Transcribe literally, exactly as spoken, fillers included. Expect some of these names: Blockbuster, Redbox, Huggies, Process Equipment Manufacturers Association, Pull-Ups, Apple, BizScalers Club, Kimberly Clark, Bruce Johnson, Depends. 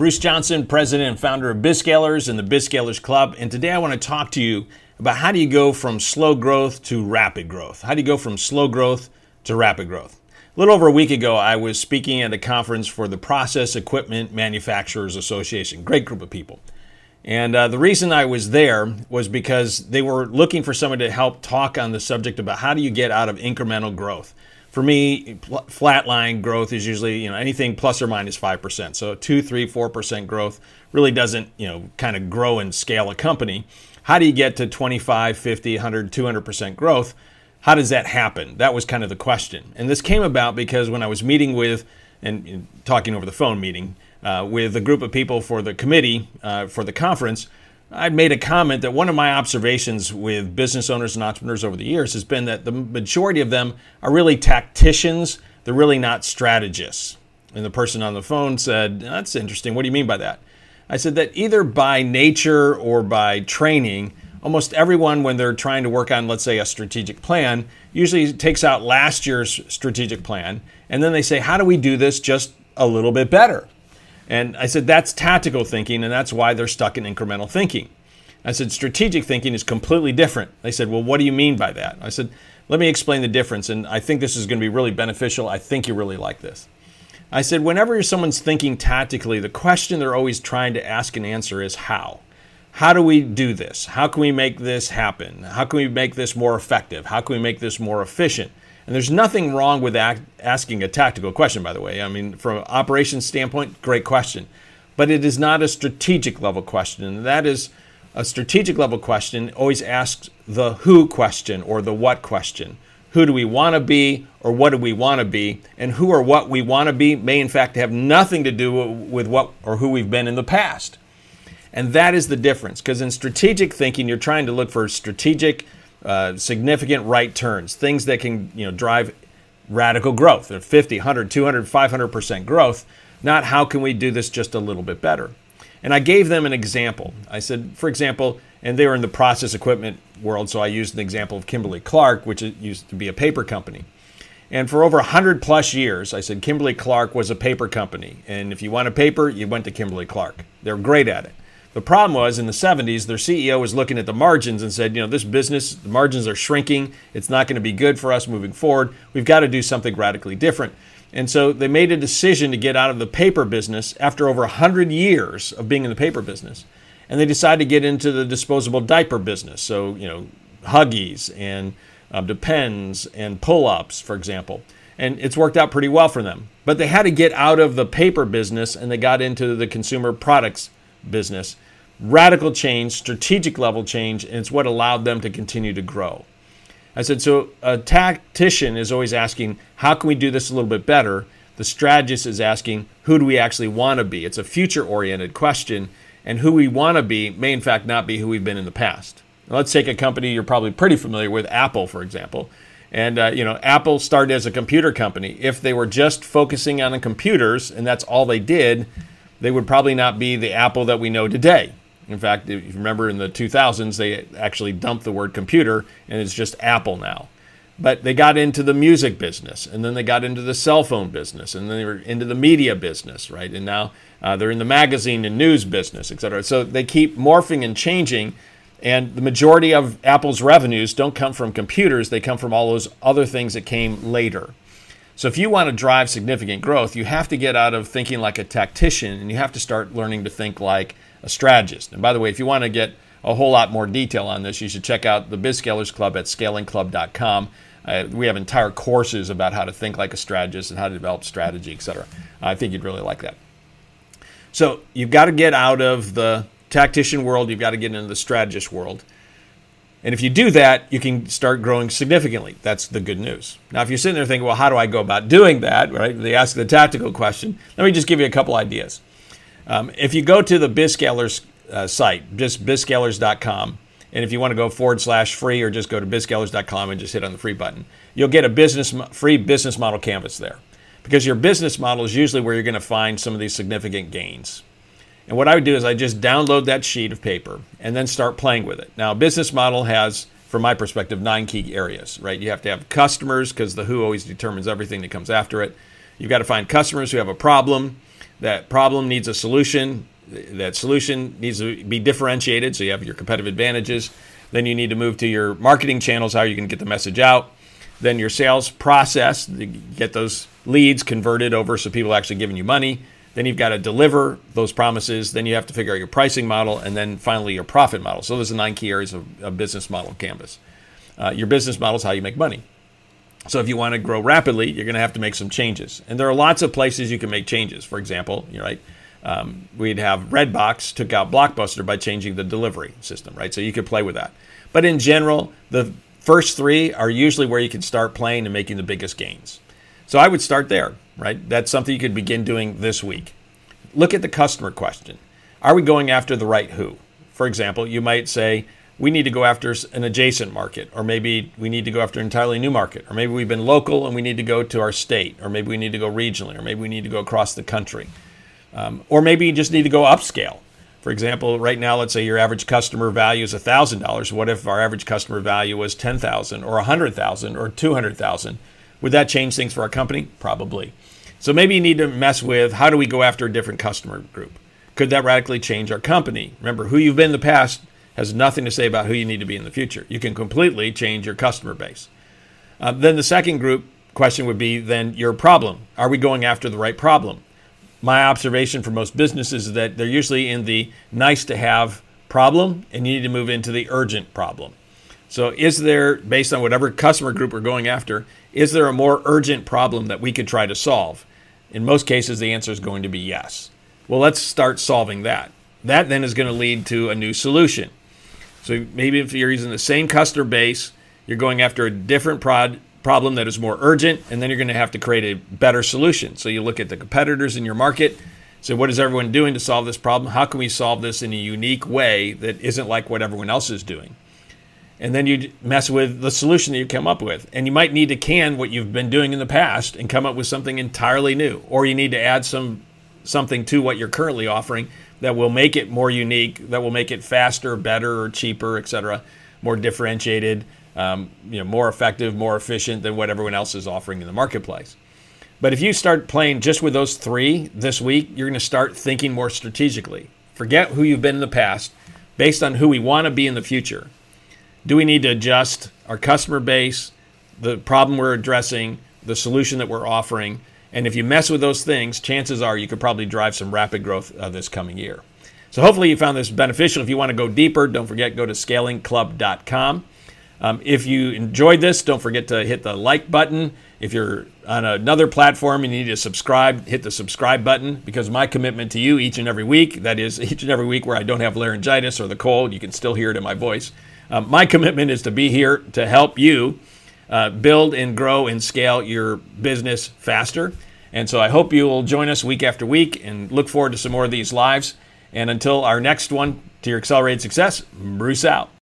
Bruce Johnson, president and founder of BizScalers and the BizScalers Club. And today I want to talk to you about how do you go from slow growth to rapid growth? How do you go from slow growth to rapid growth? A little over a week ago, I was speaking at a conference for the Process Equipment Manufacturers Association. Great group of people. And uh, the reason I was there was because they were looking for someone to help talk on the subject about how do you get out of incremental growth. For me, pl- flatline growth is usually, you know, anything plus or minus five percent. So two, three, four percent growth really doesn't, you know, kind of grow and scale a company. How do you get to twenty-five, fifty, one hundred, two hundred percent growth? How does that happen? That was kind of the question. And this came about because when I was meeting with, and, and talking over the phone meeting, Uh, with a group of people for the committee, uh, for the conference, I'd made a comment that one of my observations with business owners and entrepreneurs over the years has been that the majority of them are really tacticians. They're really not strategists. And the person on the phone said, "That's interesting. What do you mean by that?" I said that either by nature or by training, almost everyone, when they're trying to work on, let's say, a strategic plan, usually takes out last year's strategic plan. And then they say, "How do we do this just a little bit better?" And I said, that's tactical thinking, and that's why they're stuck in incremental thinking. I said, strategic thinking is completely different. They said, "Well, what do you mean by that?" I said, "Let me explain the difference, and I think this is going to be really beneficial. I think you really like this." I said, whenever someone's thinking tactically, the question they're always trying to ask and answer is how. How do we do this? How can we make this happen? How can we make this more effective? How can we make this more efficient? And there's nothing wrong with act, asking a tactical question, by the way. I mean, from an operations standpoint, great question. But it is not a strategic level question. And that is a strategic level question always asks the who question or the what question. Who do we want to be or what do we want to be? And who or what we want to be may, in fact, have nothing to do with what or who we've been in the past. And that is the difference. Because in strategic thinking, you're trying to look for strategic Uh, significant right turns, things that can, you know, drive radical growth. They're fifty, one hundred, two hundred, five hundred percent growth, not how can we do this just a little bit better. And I gave them an example. I said, for example, and they were in the process equipment world, so I used an example of Kimberly Clark, which used to be a paper company. And for over one hundred plus years, I said, Kimberly Clark was a paper company. And if you want a paper, you went to Kimberly Clark. They're great at it. The problem was in the seventies, their C E O was looking at the margins and said, you know, this business, the margins are shrinking. It's not going to be good for us moving forward. We've got to do something radically different. And so they made a decision to get out of the paper business after over one hundred years of being in the paper business. And they decided to get into the disposable diaper business. So, you know, Huggies and um, Depends and Pull-Ups, for example. And it's worked out pretty well for them. But they had to get out of the paper business and they got into the consumer products business. Radical change, strategic level change, and it's what allowed them to continue to grow. I said, so a tactician is always asking, how can we do this a little bit better? The strategist is asking, who do we actually want to be? It's a future-oriented question, and who we want to be may, in fact, not be who we've been in the past. Now, let's take a company you're probably pretty familiar with, Apple, for example. And, uh, you know, Apple started as a computer company. If they were just focusing on the computers and that's all they did, they would probably not be the Apple that we know today. In fact, if you remember in the two thousands, they actually dumped the word computer, and it's just Apple now. But they got into the music business, and then they got into the cell phone business, and then they were into the media business, right? And now uh, they're in the magazine and news business, et cetera. So they keep morphing and changing, and the majority of Apple's revenues don't come from computers. They come from all those other things that came later. So if you want to drive significant growth, you have to get out of thinking like a tactician and you have to start learning to think like a strategist. And by the way, if you want to get a whole lot more detail on this, you should check out the BizScalers Club at scaling club dot com. Uh, we have entire courses about how to think like a strategist and how to develop strategy, et cetera. I think you'd really like that. So you've got to get out of the tactician world. You've got to get into the strategist world. And if you do that, you can start growing significantly. That's the good news. Now, if you're sitting there thinking, well, how do I go about doing that, right? They ask the tactical question. Let me just give you a couple ideas. Um, if you go to the BizScalers uh, site, just bizscalers dot com, and if you want to go forward slash free or just go to bizscalers dot com and just hit on the free button, you'll get a business free business model canvas there because your business model is usually where you're going to find some of these significant gains. And what I would do is I just download that sheet of paper and then start playing with it. Now, a business model has, from my perspective, nine key areas, right? You have to have customers because the who always determines everything that comes after it. You've got to find customers who have a problem. That problem needs a solution. That solution needs to be differentiated, so you have your competitive advantages. Then you need to move to your marketing channels, how you can get the message out. Then your sales process, get those leads converted over so people are actually giving you money. Then you've got to deliver those promises. Then you have to figure out your pricing model, and then finally your profit model. So those are nine key areas of, of business model canvas. Uh, your business model is how you make money. So if you want to grow rapidly, you're going to have to make some changes. And there are lots of places you can make changes. For example, you're right, um, we'd have Redbox took out Blockbuster by changing the delivery system, right? So you could play with that. But in general, the first three are usually where you can start playing and making the biggest gains. So I would start there, right? That's something you could begin doing this week. Look at the customer question. Are we going after the right who? For example, you might say, we need to go after an adjacent market, or maybe we need to go after an entirely new market, or maybe we've been local and we need to go to our state, or maybe we need to go regionally, or maybe we need to go across the country. Um, or maybe you just need to go upscale. For example, right now, let's say your average customer value is one thousand dollars. What if our average customer value was ten thousand dollars or one hundred thousand dollars or two hundred thousand dollars? Would that change things for our company? Probably. So maybe you need to mess with, how do we go after a different customer group? Could that radically change our company? Remember, who you've been in the past has nothing to say about who you need to be in the future. You can completely change your customer base. Uh, then the second group question would be then your problem. Are we going after the right problem? My observation for most businesses is that they're usually in the nice to have problem, and you need to move into the urgent problem. So is there, based on whatever customer group we're going after, is there a more urgent problem that we could try to solve? In most cases, the answer is going to be yes. Well, let's start solving that. That then is going to lead to a new solution. So maybe if you're using the same customer base, you're going after a different prod problem that is more urgent, and then you're going to have to create a better solution. So you look at the competitors in your market, say, what is everyone doing to solve this problem? How can we solve this in a unique way that isn't like what everyone else is doing? And then you mess with the solution that you come up with. And you might need to can what you've been doing in the past and come up with something entirely new, or you need to add some something to what you're currently offering that will make it more unique, that will make it faster, better, or cheaper, et cetera, more differentiated, um, you know, more effective, more efficient than what everyone else is offering in the marketplace. But if you start playing just with those three this week, you're going to start thinking more strategically. Forget who you've been in the past, based on who we want to be in the future. Do we need to adjust our customer base, the problem we're addressing, the solution that we're offering? And if you mess with those things, chances are you could probably drive some rapid growth uh, this coming year. So hopefully you found this beneficial. If you want to go deeper, don't forget, go to scaling club dot com. Um, if you enjoyed this, don't forget to hit the like button. If you're on another platform and you need to subscribe, hit the subscribe button, because my commitment to you each and every week, that is each and every week where I don't have laryngitis or the cold, you can still hear it in my voice. Um, my commitment is to be here to help you Uh, build and grow and scale your business faster. And so I hope you will join us week after week, and look forward to some more of these lives. And until our next one, to your accelerated success, Bruce out.